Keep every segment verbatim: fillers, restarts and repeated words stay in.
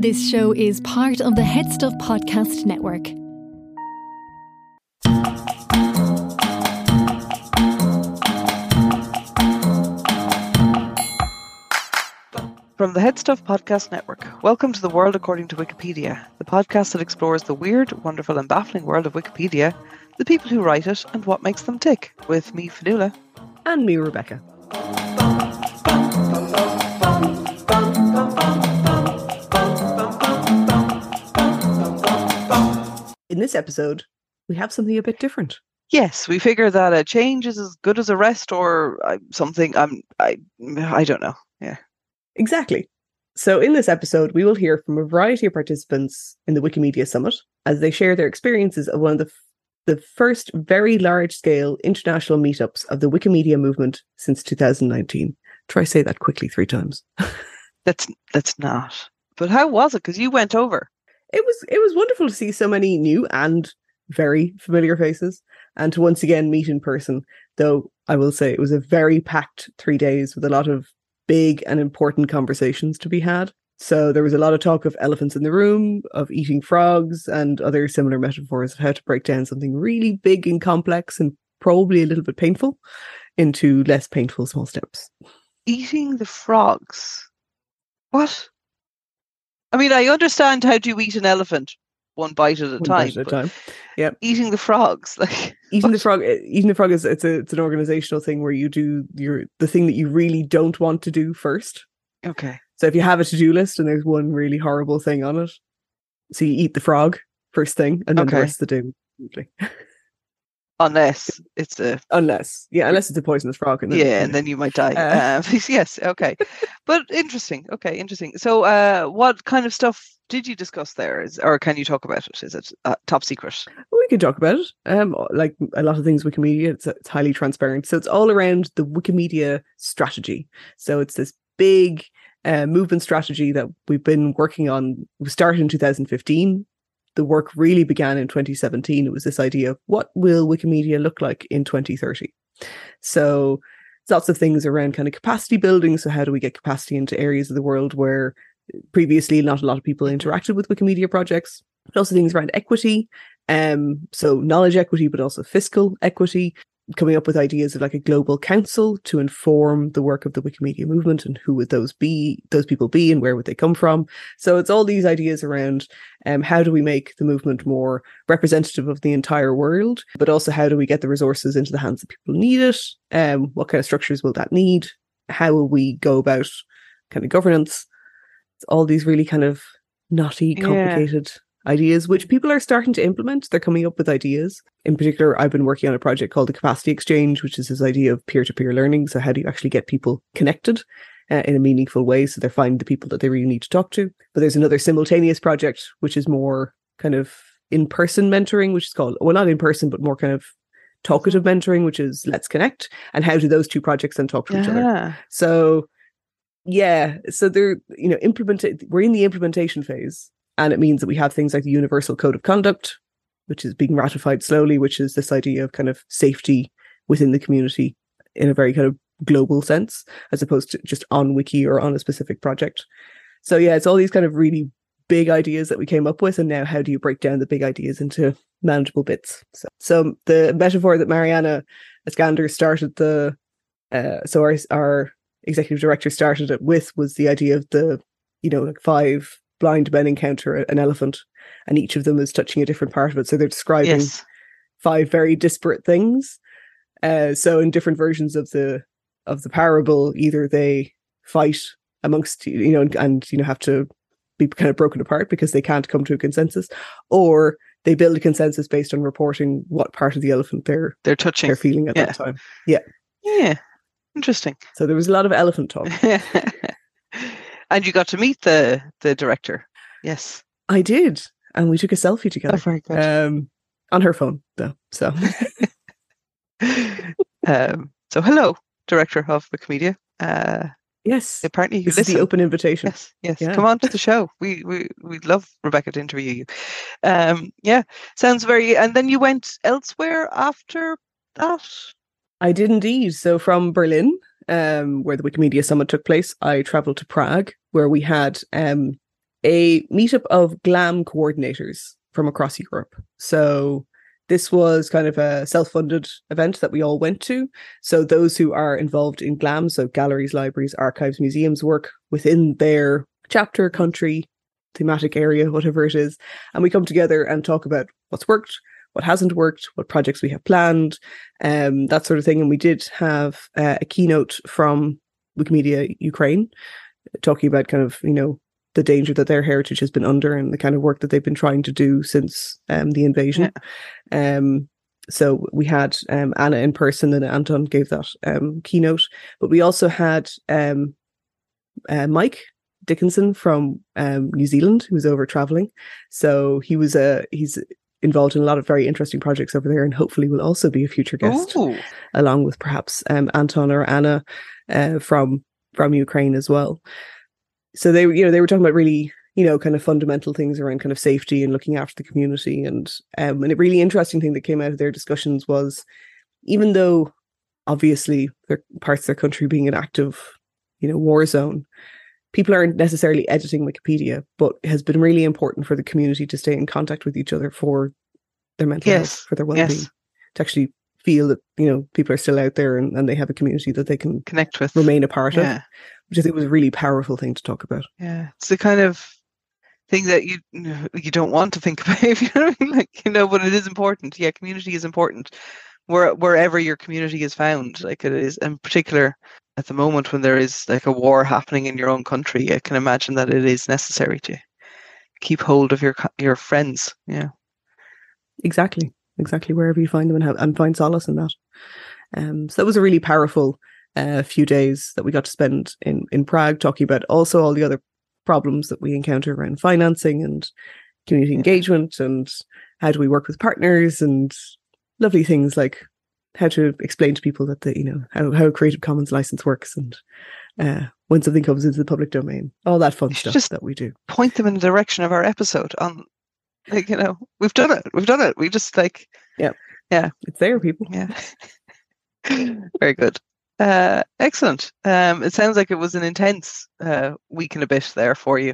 This show is part of the Headstuff podcast network. From the Headstuff podcast network, welcome to The World According to Wikipedia, the podcast that explores the weird, wonderful and baffling world of Wikipedia, the people who write it and what makes them tick, with me, Fanula. And me, Rebecca. In this episode, we have something a bit different. Yes, we figure that a change is as good as a rest, or uh, something. Um, I, I don't know. Yeah, exactly. So in this episode, we will hear from a variety of participants in the Wikimedia Summit as they share their experiences of one of the f- the first very large-scale international meetups of the Wikimedia movement since two thousand nineteen. Try say that quickly three times. that's that's not. But how was it? Because you went over. It was it was wonderful to see so many new and very familiar faces and to once again meet in person, though I will say it was a very packed three days with a lot of big and important conversations to be had. So there was a lot of talk of elephants in the room, of eating frogs and other similar metaphors of how to break down something really big and complex and probably a little bit painful into less painful small steps. Eating the frogs? What? I mean, I understand how to eat an elephant, one bite at a one time. Bite at a time. Yeah, eating the frogs, like eating what? the frog. Eating the frog is it's a it's an organizational thing where you do your the thing that you really don't want to do first. Okay. So if you have a to-do list and there's one really horrible thing on it, so you eat the frog first thing, and then okay. the rest of the do. Usually. Unless it's a unless yeah unless it's a poisonous frog and then, yeah and then you might die. Uh, um, yes, okay, but interesting. Okay, interesting. So, uh, what kind of stuff did you discuss there, is, or can you talk about it? Is it uh, top secret? We can talk about it. Um, like a lot of things, Wikimedia, it's, it's highly transparent. So it's all around the Wikimedia strategy. So it's this big uh, movement strategy that we've been working on. We started in two thousand fifteen. The work really began in twenty seventeen. It was this idea of what will Wikimedia look like in twenty thirty. So lots of things around kind of capacity building. So how do we get capacity into areas of the world where previously not a lot of people interacted with Wikimedia projects? But also things around equity. Um, so knowledge equity, but also fiscal equity. Coming up with ideas of like a global council to inform the work of the Wikimedia movement and who would those be, those people be, and where would they come from. So it's all these ideas around um, how do we make the movement more representative of the entire world, but also how do we get the resources into the hands of people who need it? Um, what kind of structures will that need? How will we go about kind of governance? It's all these really kind of knotty, complicated yeah. ideas, which people are starting to implement. They're coming up with ideas. In particular, I've been working on a project called the Capacity Exchange, which is this idea of peer-to-peer learning. So how do you actually get people connected uh, in a meaningful way so they find the people that they really need to talk to? But there's another simultaneous project, which is more kind of in-person mentoring, which is called, well, not in-person, but more kind of talkative mentoring, which is Let's Connect. And how do those two projects then talk to yeah. each other? So, yeah. So they're, you know, implemented, we're in the implementation phase. And it means that we have things like the Universal Code of Conduct, which is being ratified slowly, which is this idea of kind of safety within the community in a very kind of global sense, as opposed to just on Wiki or on a specific project. So yeah, it's all these kind of really big ideas that we came up with. And now how do you break down the big ideas into manageable bits? So, so the metaphor that Mariana Iskander started the, uh, so our, our executive director started it with was the idea of the, you know, like five blind men encounter an elephant and each of them is touching a different part of it. So they're describing yes. five very disparate things. Uh, so in different versions of the of the parable, either they fight amongst, you know, and, and, you know, have to be kind of broken apart because they can't come to a consensus, or they build a consensus based on reporting what part of the elephant they're, they're touching. They're feeling at yeah. that time. Yeah. Yeah. Interesting. So there was a lot of elephant talk. And you got to meet the the director. Yes. I did. And we took a selfie together. Oh, very good. Um, on her phone, though. So um, so hello, director of Wikimedia. Uh, yes. Apparently you this listen. Is the open invitation. Yes. Yes. Yeah. Come on to the show. We, we, we'd love Rebecca to interview you. Um, yeah. Sounds very... And then you went elsewhere after that? I did indeed. So from Berlin... Um, where the Wikimedia Summit took place, I travelled to Prague, where we had um, a meetup of GLAM coordinators from across Europe. So this was kind of a self-funded event that we all went to. So those who are involved in GLAM, so galleries, libraries, archives, museums, work within their chapter, country, thematic area, whatever it is. And we come together and talk about what's worked, what hasn't worked, what projects we have planned, um, that sort of thing. And we did have uh, a keynote from Wikimedia Ukraine talking about kind of, you know, the danger that their heritage has been under and the kind of work that they've been trying to do since um, the invasion. Yeah. Um, so we had um, Anna in person, and Anton gave that um, keynote. But we also had um, uh, Mike Dickinson from um, New Zealand, who was over traveling. So he was a he's involved in a lot of very interesting projects over there, and hopefully will also be a future guest, Ooh. along with perhaps um, Anton or Anna uh, from from Ukraine as well. So they were, you know, they were talking about really, you know, kind of fundamental things around kind of safety and looking after the community. And um, and a really interesting thing that came out of their discussions was, even though obviously their parts of their country being an active, you know, war zone, people aren't necessarily editing Wikipedia, but it has been really important for the community to stay in contact with each other for their mental yes. health, for their well-being, yes. to actually feel that, you know, people are still out there and, and they have a community that they can connect with, remain a part yeah. of, which I think was a really powerful thing to talk about. Yeah, it's the kind of thing that you you don't want to think about, if you know what I mean? Like, you know, but it is important. Yeah, community is important where wherever your community is found. Like, it is in particular at the moment when there is like a war happening in your own country. I can imagine that it is necessary to keep hold of your your friends. Yeah, exactly. Exactly, wherever you find them and, have, and find solace in that. Um, so that was a really powerful uh, few days that we got to spend in, in Prague, talking about also all the other problems that we encounter around financing and community yeah. engagement, and how do we work with partners, and lovely things like how to explain to people that the, you know, how, how a Creative Commons license works, and uh, when something comes into the public domain, all that fun stuff just that we do. Point them in the direction of our episode on. Like, you know, we've done it. We've done it. We just like, yeah, yeah, it's there, people. Yeah, very good. Uh, excellent. Um, it sounds like it was an intense uh, week and a bit there for you.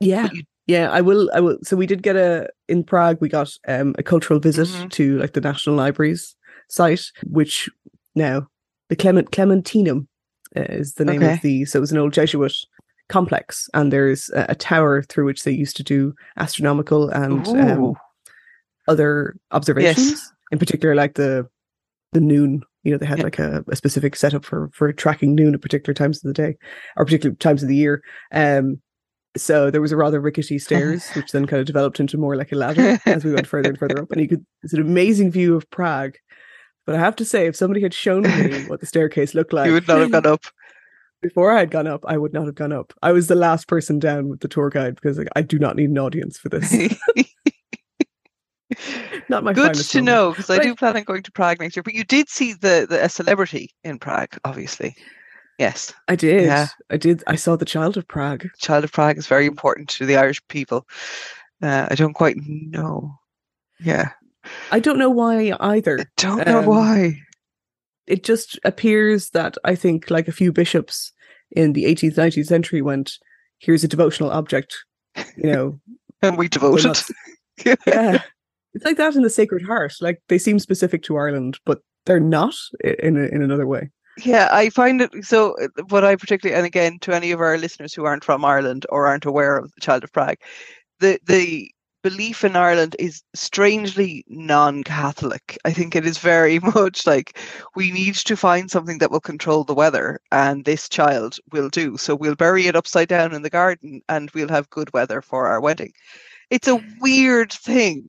Yeah, you... yeah. I will. I will. So we did get a in Prague. We got um, a cultural visit mm-hmm. to like the National Library's site, which now the Clement Clementinum uh, is the name okay. of the. So it was an old Jesuit complex, and there's a, a tower through which they used to do astronomical and um, other observations, yes. in particular like the the noon, you know, they had yeah. like a, a specific setup for for tracking noon at particular times of the day or particular times of the year. Um so there was a rather rickety stairs which then kind of developed into more like a ladder as we went further and further up, and you could it's an amazing view of Prague. But I have to say, if somebody had shown me what the staircase looked like, you would not have gone up. Before I had gone up, I would not have gone up. I was the last person down with the tour guide because like, I do not need an audience for this. Not my good to moment. Know because I do plan on going to Prague next year. But you did see the, the a celebrity in Prague, obviously. Yes, I did. Yeah. I did. I saw the Child of Prague. Child of Prague is very important to the Irish people. Uh, I don't quite know. Yeah, I don't know why either. I don't know um, why. It just appears that I think like a few bishops in the eighteenth, nineteenth century went, here's a devotional object, you know. And we devoted. Yeah. It's like that in the Sacred Heart. Like they seem specific to Ireland, but they're not in a, in another way. Yeah, I find it. So what I particularly, and again, to any of our listeners who aren't from Ireland or aren't aware of the Child of Prague, the the belief in Ireland is strangely non-Catholic. I think it is very much like we need to find something that will control the weather, and this child will do. So we'll bury it upside down in the garden and we'll have good weather for our wedding. It's a weird thing.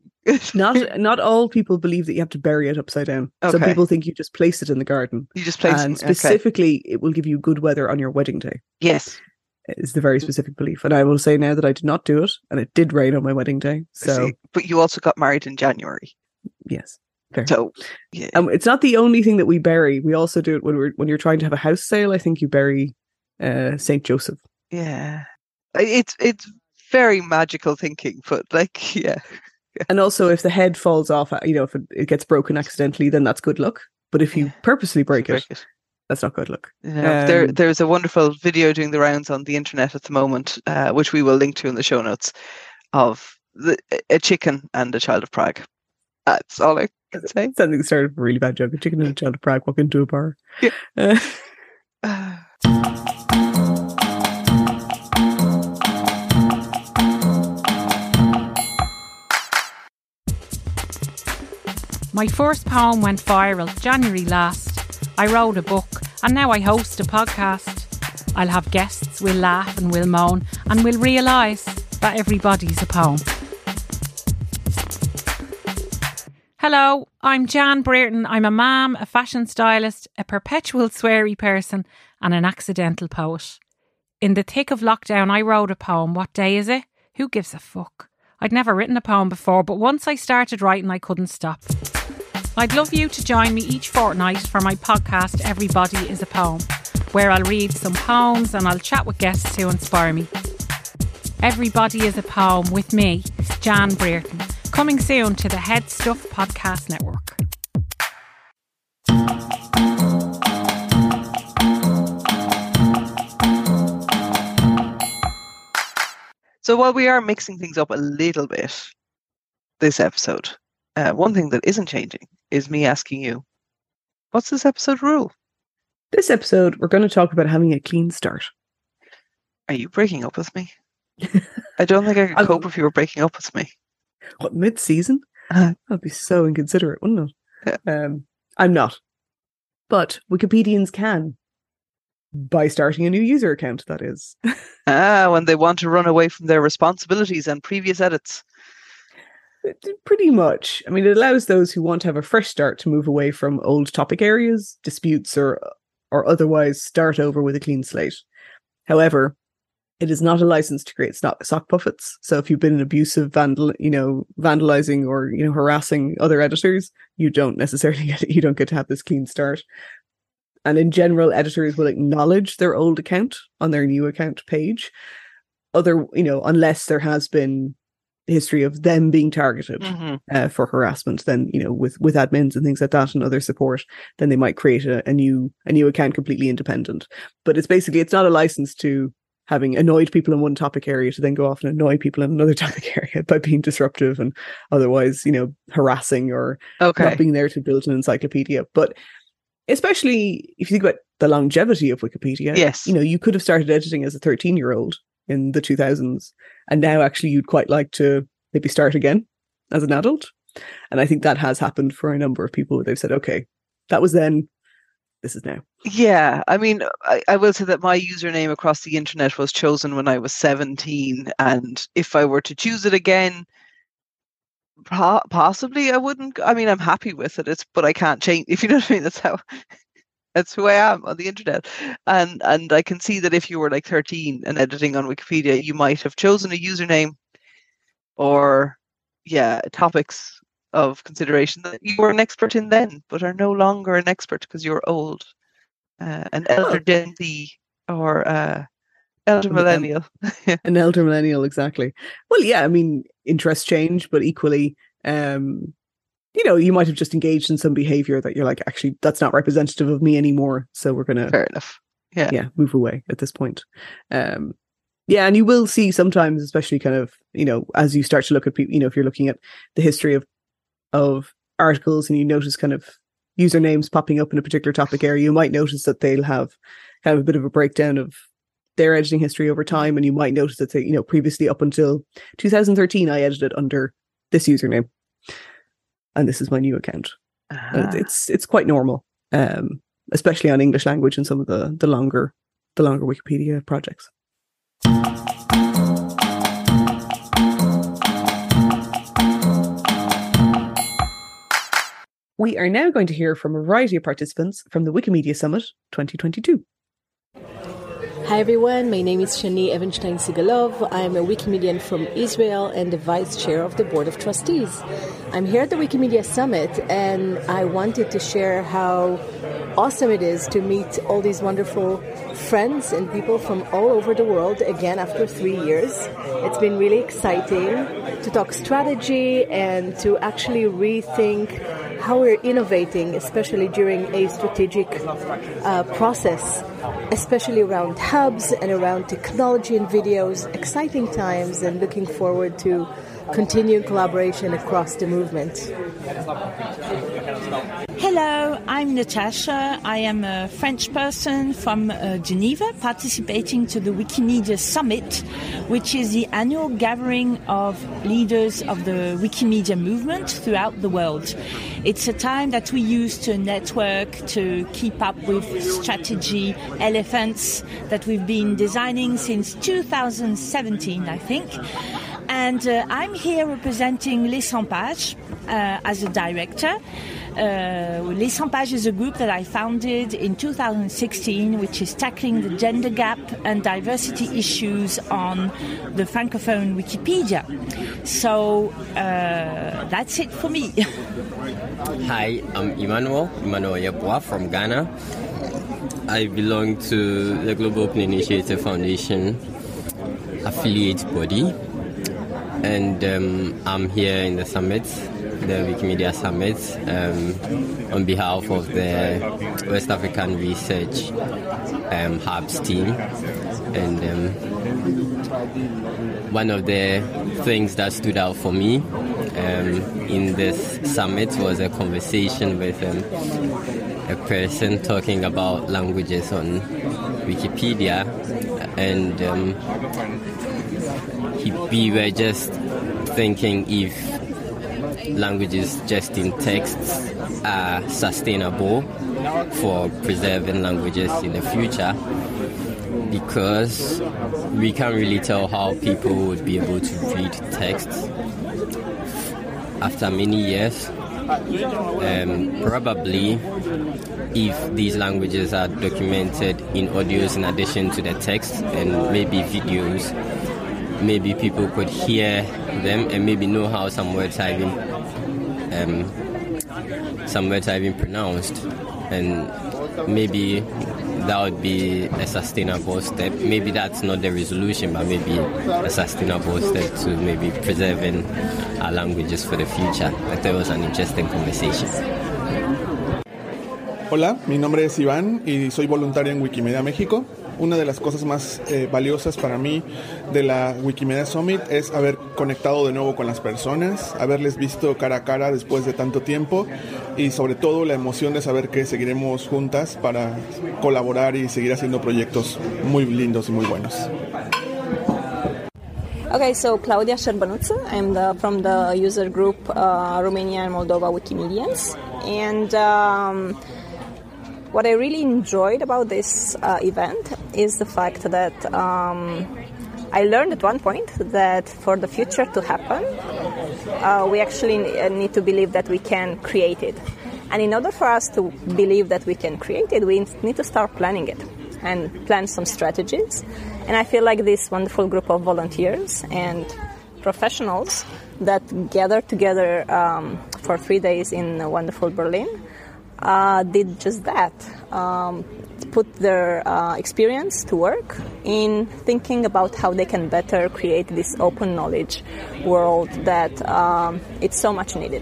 Not not all people believe that you have to bury it upside down. Okay. Some people think you just place it in the garden. You just place it. And specifically, okay. it will give you good weather on your wedding day. Yes. Is the very specific belief. And I will say now that I did not do it, and it did rain on my wedding day. So, but you also got married in January. Yes. Fair. So yeah. um, it's not the only thing that we bury. We also do it when we're when you're trying to have a house sale. I think you bury uh, Saint Joseph. Yeah, it's it's very magical thinking, but like yeah. And also, if the head falls off, you know, if it, it gets broken accidentally, then that's good luck. But if you yeah. purposely break, break it, it. That's not good. Look, no, um, there, there's a wonderful video doing the rounds on the internet at the moment, uh, which we will link to in the show notes, of the, a chicken and a child of Prague. That's all I can say. Something started really bad joke. A chicken and a child of Prague walk into a bar. Yeah. Uh, My first poem went viral January last. I wrote a book and now I host a podcast. I'll have guests, we'll laugh and we'll moan, and we'll realise that everybody's a poem. Hello, I'm Jan Brereton. I'm a mam, a fashion stylist, a perpetual sweary person and an accidental poet. In the thick of lockdown I wrote a poem. What day is it? Who gives a fuck? I'd never written a poem before, but once I started writing I couldn't stop. I'd love you to join me each fortnight for my podcast Everybody is a Poem, where I'll read some poems and I'll chat with guests who inspire me. Everybody is a Poem with me, Jan Brereton. Coming soon to the Headstuff Podcast Network. So while we are mixing things up a little bit this episode, uh, one thing that isn't changing is me asking you, what's this episode rule? This episode, we're going to talk about having a clean start. Are you breaking up with me? I don't think I could cope if you were breaking up with me. What, mid-season? Uh, That'd be so inconsiderate, wouldn't it? Yeah. Um, I'm not. But Wikipedians can. By starting a new user account, that is. Ah, when they want to run away from their responsibilities and previous edits. Pretty much. I mean, it allows those who want to have a fresh start to move away from old topic areas, disputes, or, or otherwise start over with a clean slate. However, it is not a license to create sock puppets. So if you've been an abusive vandal, you know, vandalizing or, you know, harassing other editors, you don't necessarily get it. You don't get to have this clean start. And in general, editors will acknowledge their old account on their new account page. Other, you know, unless there has been history of them being targeted mm-hmm. uh, for harassment, then, you know, with, with admins and things like that and other support, then they might create a, a new, a new account completely independent. But it's basically, it's not a license to having annoyed people in one topic area to then go off and annoy people in another topic area by being disruptive and otherwise, you know, harassing or okay. not being there to build an encyclopedia. But especially if you think about the longevity of Wikipedia, yes. you know, you could have started editing as a thirteen-year-old in the two thousands, and now actually you'd quite like to maybe start again as an adult. And I think that has happened for a number of people where they've said, okay, that was then, this is now. Yeah, I mean, I, I will say that my username across the internet was chosen when I was seventeen, and if I were to choose it again, po- possibly I wouldn't. I mean, I'm happy with it, it's, but I can't change. If you know what I mean, that's how. That's who I am on the internet, and and I can see that if you were like thirteen and editing on Wikipedia, you might have chosen a username, or yeah, topics of consideration that you were an expert in then, but are no longer an expert because you're old. Uh, an elder Gen Z or uh, elder millennial. An elder millennial, exactly. Well, yeah, I mean, interests change, but equally, um, you know, you might have just engaged in some behavior that you're like, actually, that's not representative of me anymore. So we're going to Fair enough. Yeah. yeah, move away at this point. Um, yeah, and you will see sometimes, especially kind of, you know, as you start to look at people, you know, if you're looking at the history of of articles and you notice kind of usernames popping up in a particular topic area, you might notice that they'll have kind of a bit of a breakdown of their editing history over time, and you might notice that they, you know, previously up until twenty thirteen, I edited under this username, and this is my new account. Uh-huh. It's it's quite normal, um, especially on English language and some of the the longer the longer Wikipedia projects. We are now going to hear from a variety of participants from the Wikimedia Summit twenty twenty-two. Hi everyone, my name is Shani Evanstein-Sigalov. I'm a Wikimedian from Israel and the Vice Chair of the Board of Trustees. I'm here at the Wikimedia Summit and I wanted to share how awesome it is to meet all these wonderful friends and people from all over the world again after three years. It's been really exciting to talk strategy and to actually rethink how we're innovating, especially during a strategic uh, process, especially around hubs and around technology and videos. Exciting times, and looking forward to continued collaboration across the movement. Hello, I'm Natasha. I am a French person from uh, Geneva, participating to the Wikimedia Summit, which is the annual gathering of leaders of the Wikimedia movement throughout the world. It's a time that we use to network, to keep up with strategy elephants that we've been designing since two thousand seventeen, I think. And uh, I'm here representing Les Sans Pages uh, as a director. Uh, Les Sans Pages is a group that I founded in two thousand sixteen, which is tackling the gender gap and diversity issues on the Francophone Wikipedia. So uh, that's it for me. Hi, I'm Emmanuel, Emmanuel Yabua from Ghana. I belong to the Global Open Initiative Foundation affiliate body. And um, I'm here in the summit, the Wikimedia Summit, um, on behalf of the West African Research um, Hubs team. And um, one of the things that stood out for me um, in this summit was a conversation with um, a person talking about languages on Wikipedia. And Um, we were just thinking if languages just in texts are sustainable for preserving languages in the future, because we can't really tell how people would be able to read texts after many years. Um, probably if these languages are documented in audios in addition to the text, and maybe videos, maybe people could hear them and maybe know how some words have been um, some words have been pronounced, and maybe that would be a sustainable step. Maybe that's not the resolution, but maybe a sustainable step to maybe preserving our languages for the future. I thought it was an interesting conversation. Hola, mi nombre es Iván y soy voluntario en Wikimedia México. Una de las cosas más eh, valiosas para mí de la Wikimedia Summit es haber conectado de nuevo con las personas, haberles visto cara a cara después de tanto tiempo, y sobre todo la emoción de saber que seguiremos juntas para colaborar y seguir haciendo proyectos muy lindos y muy buenos. Okay, so Claudia Șerbanuță, I'm the, from the user group uh, Romania and Moldova Wikimedians, and um, what I really enjoyed about this uh, event is the fact that um, I learned at one point that for the future to happen, uh, we actually need to believe that we can create it. And in order for us to believe that we can create it, we need to start planning it and plan some strategies. And I feel like this wonderful group of volunteers and professionals that gathered together um, for three days in wonderful Berlin Uh, did just that, um, put their uh, experience to work in thinking about how they can better create this open knowledge world that um, it's so much needed.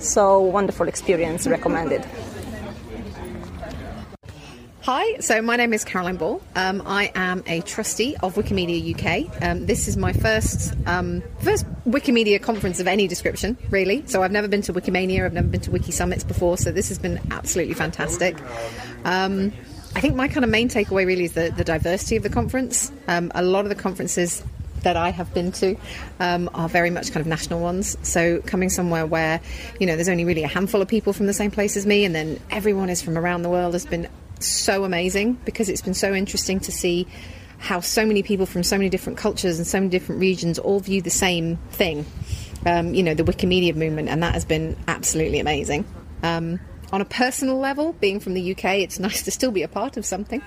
So wonderful experience, recommended. Hi, so my name is Caroline Ball. Um, I am a trustee of Wikimedia U K. Um, this is my first um, first Wikimedia conference of any description, really. So I've never been to Wikimania, I've never been to Wiki Summits before, so this has been absolutely fantastic. Um, I think my kind of main takeaway really is the, the diversity of the conference. Um, a lot of the conferences that I have been to um, are very much kind of national ones. So coming somewhere where, you know, there's only really a handful of people from the same place as me, and then everyone is from around the world has been so amazing, because it's been so interesting to see how so many people from so many different cultures and so many different regions all view the same thing, um, you know, the Wikimedia movement, and that has been absolutely amazing. Um, on a personal level, being from the U K, it's nice to still be a part of something.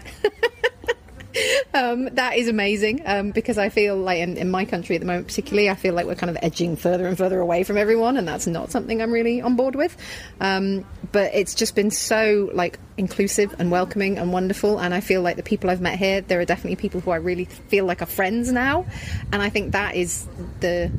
Um, that is amazing, um, because I feel like in, in my country at the moment particularly, I feel like we're kind of edging further and further away from everyone, and that's not something I'm really on board with. Um, but it's just been so like inclusive and welcoming and wonderful, and I feel like the people I've met here, there are definitely people who I really feel like are friends now, and I think that is the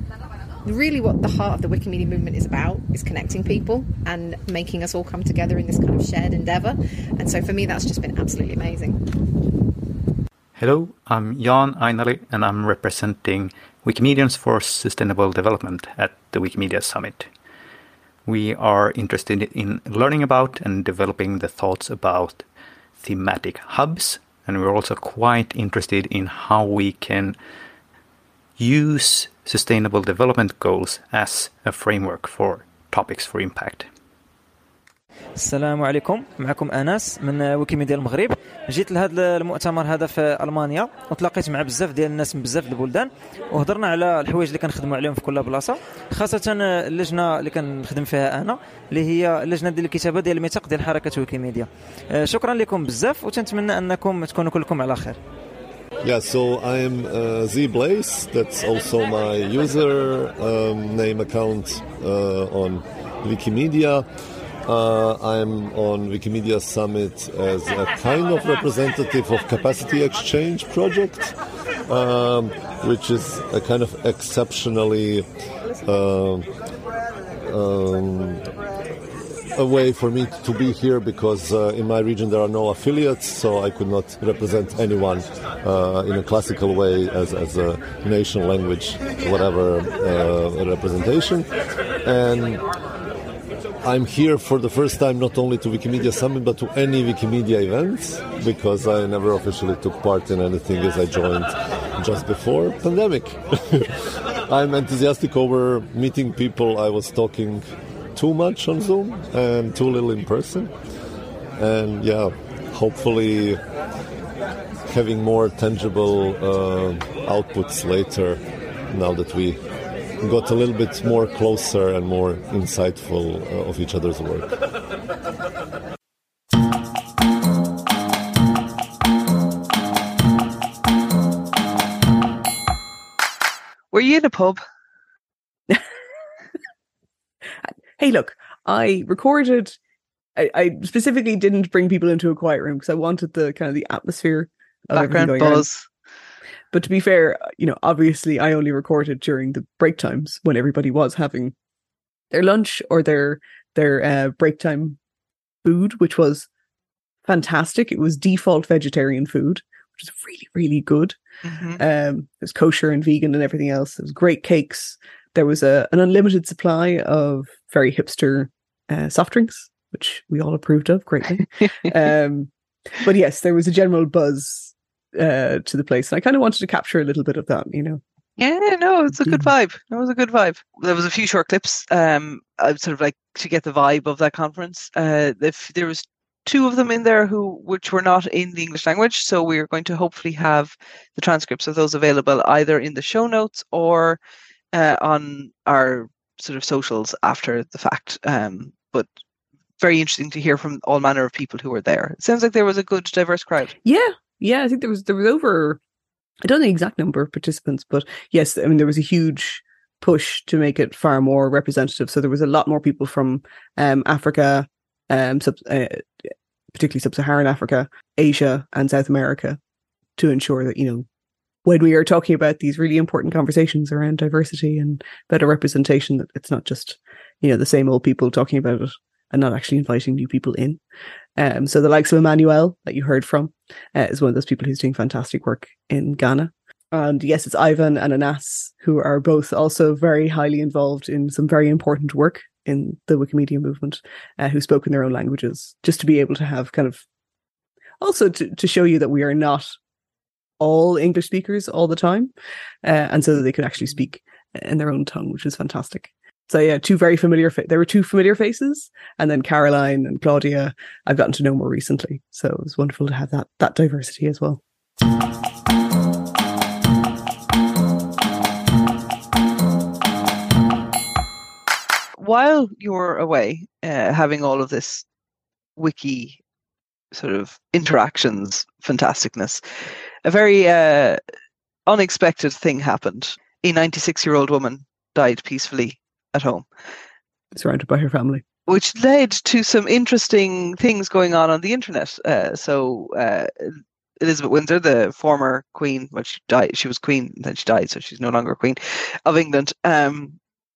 really what the heart of the Wikimedia movement is about is connecting people and making us all come together in this kind of shared endeavour. And so for me, that's just been absolutely amazing. Hello, I'm Jan Einarli, and I'm representing Wikimedians for Sustainable Development at the Wikimedia Summit. We are interested in learning about and developing the thoughts about thematic hubs, and we're also quite interested in how we can use sustainable development goals as a framework for topics for impact. السلام عليكم معكم أناس من ويكيميديا المغرب جيت لهذا المؤتمر هذا في ألمانيا وتلاقيت مع بزاف ديال الناس من بزاف البلدان وهضرنا على الحوايج اللي كنخدموا عليهم في كل بلاصه خاصه اللجنه اللي كنخدم فيها انا اللي هي اللجنه ديال الكتابه ديال الميثاق ديال حركه ويكيميديا شكرا لكم بزاف وتنتمنى انكم تكونوا كلكم على خير. Yeah, so I'm uh, Z Blaze, that's also my user um, name account uh, on Wikimedia. Uh, I'm on Wikimedia Summit as a kind of representative of Capacity Exchange project, um, which is a kind of exceptionally uh, um, a way for me to be here because uh, in my region there are no affiliates, so I could not represent anyone uh, in a classical way as, as a national language, whatever uh, representation. And I'm here for the first time not only to Wikimedia Summit but to any Wikimedia events because I never officially took part in anything as I joined just before pandemic. I'm enthusiastic over meeting people. I was talking too much on Zoom and too little in person, and yeah, hopefully having more tangible uh, outputs later now that we got a little bit more closer and more insightful uh, of each other's work. Were you in a pub? Hey, look, I recorded, I, I specifically didn't bring people into a quiet room because I wanted the kind of the atmosphere of background buzz. On. But to be fair, you know, obviously I only recorded during the break times when everybody was having their lunch or their their uh, break time food, which was fantastic. It was default vegetarian food, which is really, really good. Mm-hmm. Um, it was kosher and vegan and everything else. It was great cakes. There was a, an unlimited supply of very hipster uh, soft drinks, which we all approved of greatly. um, but yes, there was a general buzz uh, to the place. And I kind of wanted to capture a little bit of that, you know. Yeah, no, it's a good vibe. It was a good vibe. There was a few short clips. Um, I sort of like to get the vibe of that conference. Uh, if there was two of them in there who which were not in the English language. So we are going to hopefully have the transcripts of those available either in the show notes or Uh, on our sort of socials after the fact, um, but very interesting to hear from all manner of people who were there. It sounds like there was a good diverse crowd. Yeah, yeah, I think there was there was over, I don't know the exact number of participants, but yes, I mean there was a huge push to make it far more representative. So there was a lot more people from um, Africa, um, sub, uh, particularly sub-Saharan Africa, Asia, and South America, to ensure that you know. When we are talking about these really important conversations around diversity and better representation, that it's not just, you know, the same old people talking about it and not actually inviting new people in. Um, so the likes of Emmanuel that you heard from uh, is one of those people who's doing fantastic work in Ghana. And yes, it's Iván and Anas, who are both also very highly involved in some very important work in the Wikimedia movement, uh, who spoke in their own languages, just to be able to have kind of also to, to show you that we are not all English speakers all the time, uh, and so that they could actually speak in their own tongue, which is fantastic. So yeah, two very familiar fa- there were two familiar faces, and then Caroline and Claudia I've gotten to know more recently, so it was wonderful to have that that diversity as well. While you were away uh, having all of this wiki sort of interactions fantasticness, a very uh, unexpected thing happened. A ninety-six-year-old woman died peacefully at home, surrounded by her family, which led to some interesting things going on on the internet. Uh, so uh, Elizabeth Windsor, the former queen, well, she died. She was queen, then she died, so she's no longer queen of England. Um,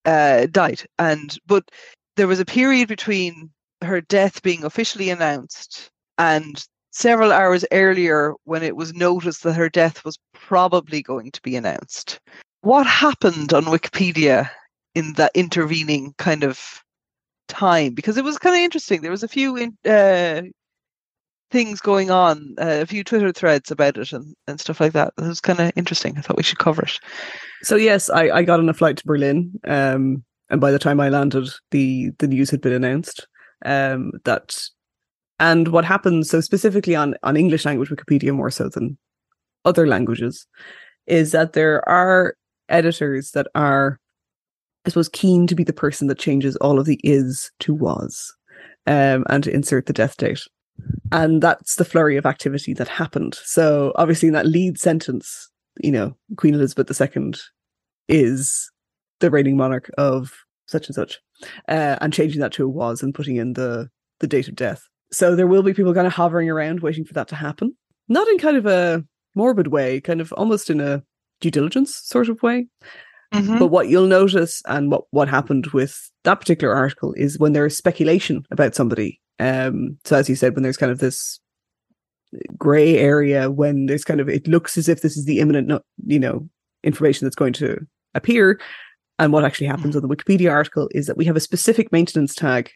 uh, died. And but there was a period between her death being officially announced and several hours earlier when it was noticed that her death was probably going to be announced. What happened on Wikipedia in that intervening kind of time? Because it was kind of interesting. There was a few in, uh, things going on, uh, a few Twitter threads about it and, and stuff like that. It was kind of interesting. I thought we should cover it. So yes, I, I got on a flight to Berlin, um, and by the time I landed, the, the news had been announced. Um, that and what happened, so specifically on, on English language Wikipedia more so than other languages, is that there are editors that are, I suppose, keen to be the person that changes all of the is to was, um, and to insert the death date. And that's the flurry of activity that happened. So obviously in that lead sentence, you know, Queen Elizabeth the Second is the reigning monarch of such and such, uh, and changing that to a was and putting in the, the date of death. So there will be people kind of hovering around waiting for that to happen. Not in kind of a morbid way, kind of almost in a due diligence sort of way. Mm-hmm. But what you'll notice and what, what happened with that particular article is when there is speculation about somebody. Um, so as you said, when there's kind of this grey area, when there's kind of, it looks as if this is the imminent, you know, information that's going to appear. And what actually happens on the Wikipedia article is that we have a specific maintenance tag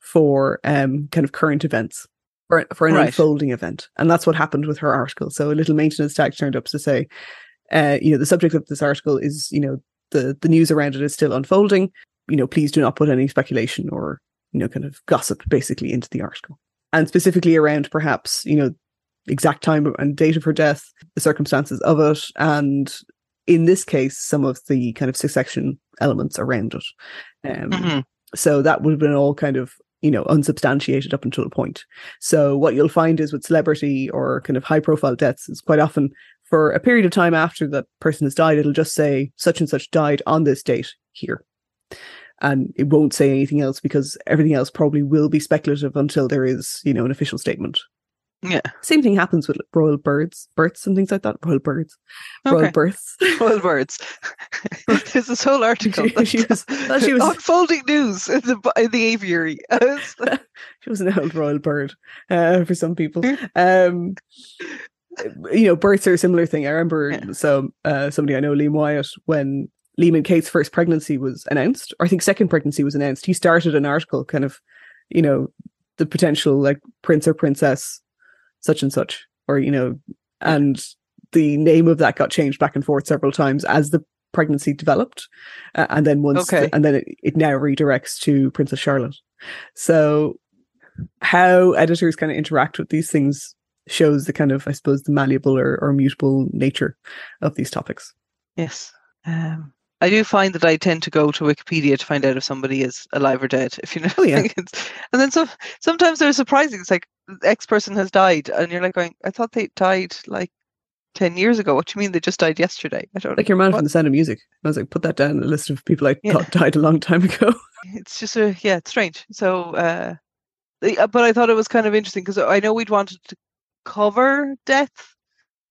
for um, kind of current events, for, for an right. unfolding event. And that's what happened with her article. So a little maintenance tag turned up to say, uh, you know, the subject of this article is, you know, the, the news around it is still unfolding. You know, please do not put any speculation or, you know, kind of gossip basically into the article. And specifically around perhaps, you know, exact time and date of her death, the circumstances of it, and in this case, some of the kind of succession elements around it. Um, mm-hmm. So that would have been all kind of, you know, unsubstantiated up until a point. So what you'll find is with celebrity or kind of high profile deaths is quite often for a period of time after that person has died, it'll just say such and such died on this date here. And it won't say anything else because everything else probably will be speculative until there is, you know, an official statement. Yeah. Same thing happens with royal birds, births and things like that. Royal birds. Okay. Royal births. Royal birds. There's this whole article. She, she was, that she was unfolding news in the, in the aviary. She was an old royal bird uh, for some people. Um, you know, births are a similar thing. I remember yeah. so, uh, somebody I know, Liam Wyatt, when Liam and Kate's first pregnancy was announced, or I think second pregnancy was announced, he started an article kind of, you know, the potential like prince or princess such and such, or, you know, and the name of that got changed back and forth several times as the pregnancy developed. Uh, and then once, okay. the, and then it, it now redirects to Princess Charlotte. So how editors kind of interact with these things shows the kind of, I suppose, the malleable or, or mutable nature of these topics. Yes. Um, I do find that I tend to go to Wikipedia to find out if somebody is alive or dead, if you know. Oh, yeah. And then so, sometimes they're surprising. It's like, X person has died, and you're like going, I thought they died like ten years ago. What do you mean they just died yesterday? I don't know. Like your man what? from The Sound of Music. I was like, put that down in the list of people I yeah. thought died a long time ago. It's just, a, yeah, it's strange. So, uh, but I thought it was kind of interesting because I know we'd wanted to cover death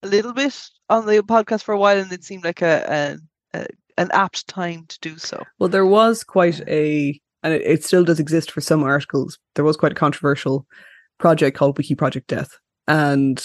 a little bit on the podcast for a while, and it seemed like a, a, a an apt time to do so. Well, there was quite a, and it, it still does exist for some articles, there was quite a controversial project called Wiki Project Death. And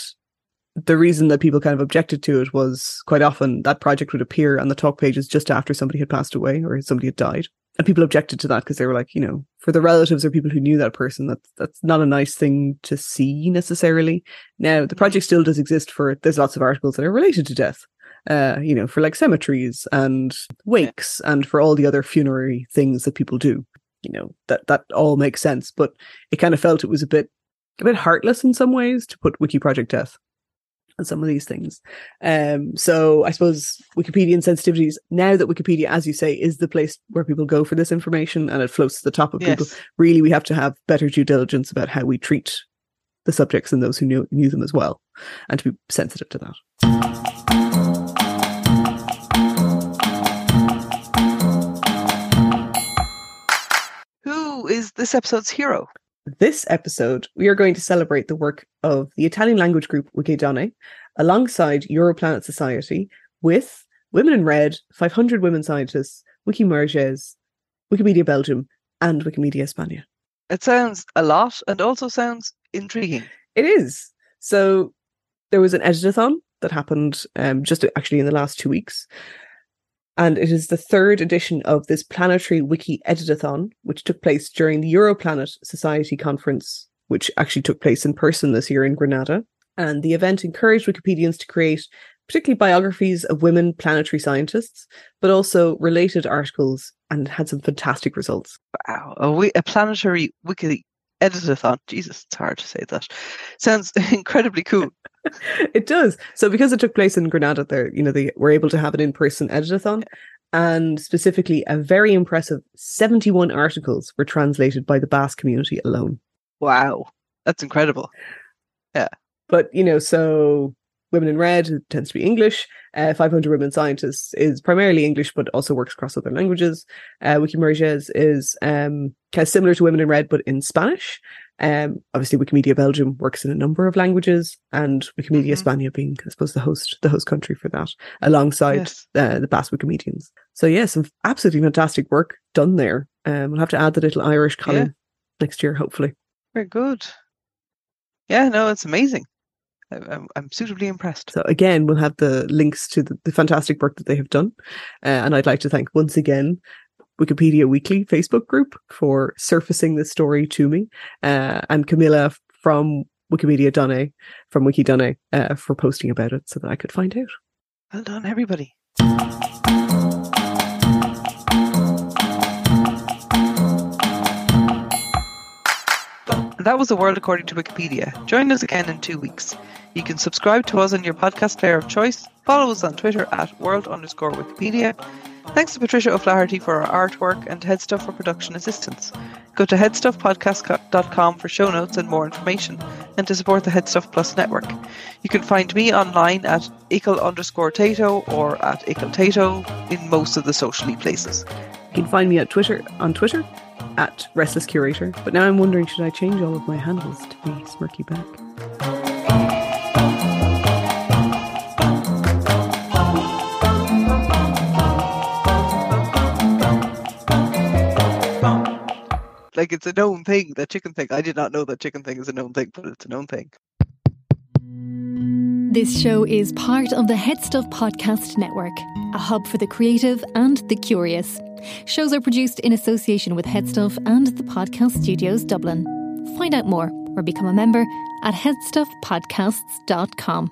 the reason that people kind of objected to it was quite often that project would appear on the talk pages just after somebody had passed away or somebody had died. And people objected to that because they were like, you know, for the relatives or people who knew that person, that's, that's not a nice thing to see necessarily. Now, the project still does exist for, there's lots of articles that are related to death. Uh, you know, for like cemeteries and wakes and for all the other funerary things that people do, you know, that, that all makes sense. But it kind of felt it was a bit, a bit heartless in some ways to put Wiki Project Death on some of these things. Um, so I suppose Wikipedian sensitivities, now that Wikipedia, as you say, is the place where people go for this information and it floats to the top of yes. people. Really, we have to have better due diligence about how we treat the subjects and those who knew, knew them as well, and to be sensitive to that. Is this episode's hero? This episode, we are going to celebrate the work of the Italian language group Wiki Donne alongside Europlanet Society with Women in Red, five hundred Women Scientists, Wikimujeres, Wikimedia Belgium, and Wikimedia España. It sounds a lot and also sounds intriguing. It is. So there was an editathon that happened um, just actually in the last two weeks. And it is the third edition of this planetary wiki editathon, which took place during the Europlanet Society conference, which actually took place in person this year in Granada. And the event encouraged Wikipedians to create particularly biographies of women planetary scientists, but also related articles, and had some fantastic results. Wow, a, we- a planetary wiki editathon. Jesus, it's hard to say that. Sounds incredibly cool. It does. So because it took place in Granada, there, you know, they were able to have an in-person editathon, and specifically a very impressive seventy-one articles were translated by the Basque community alone. Wow, that's incredible. Yeah. But, you know, so Women in Red tends to be English. Uh, five hundred Women Scientists is primarily English, but also works across other languages. Uh, Wikimujeres is um, kind of similar to Women in Red, but in Spanish. Um, obviously, Wikimedia Belgium works in a number of languages, and Wikimedia mm-hmm. España being, I suppose, the host the host country for that, alongside yes. uh, the Basque Wikimedians. So, yeah, some absolutely fantastic work done there. Um, we'll have to add the little Irish column yeah. next year, hopefully. Very good. Yeah, no, it's amazing. I'm, I'm suitably impressed. So again, we'll have the links to the, the fantastic work that they have done. Uh, and I'd like to thank once again Wikipedia Weekly Facebook group for surfacing this story to me, uh, and Camilla from Wikimedia Donne, from Wiki Donne, uh, for posting about it so that I could find out. Well done, everybody. That was The World According to Wikipedia. Join us again in two weeks. You can subscribe to us on your podcast player of choice. Follow us on Twitter at world underscore Wikipedia. Thanks to Patricia O'Flaherty for our artwork and Headstuff for production assistance. Go to headstuff podcast dot com for show notes and more information, and to support the Headstuff Plus network. You can find me online at ickle underscore Tato or at ickle Tato in most of the socially places. You can find me at Twitter on Twitter at Restless Curator, but now I'm wondering, should I change all of my handles to be Smirky Back? Like, it's a known thing, that chicken thing. I did not know that chicken thing is a known thing, but it's a known thing. This show is part of the Headstuff Podcast Network, a hub for the creative and the curious. Shows are produced in association with Headstuff and the Podcast Studios Dublin. Find out more or become a member at headstuff podcasts dot com.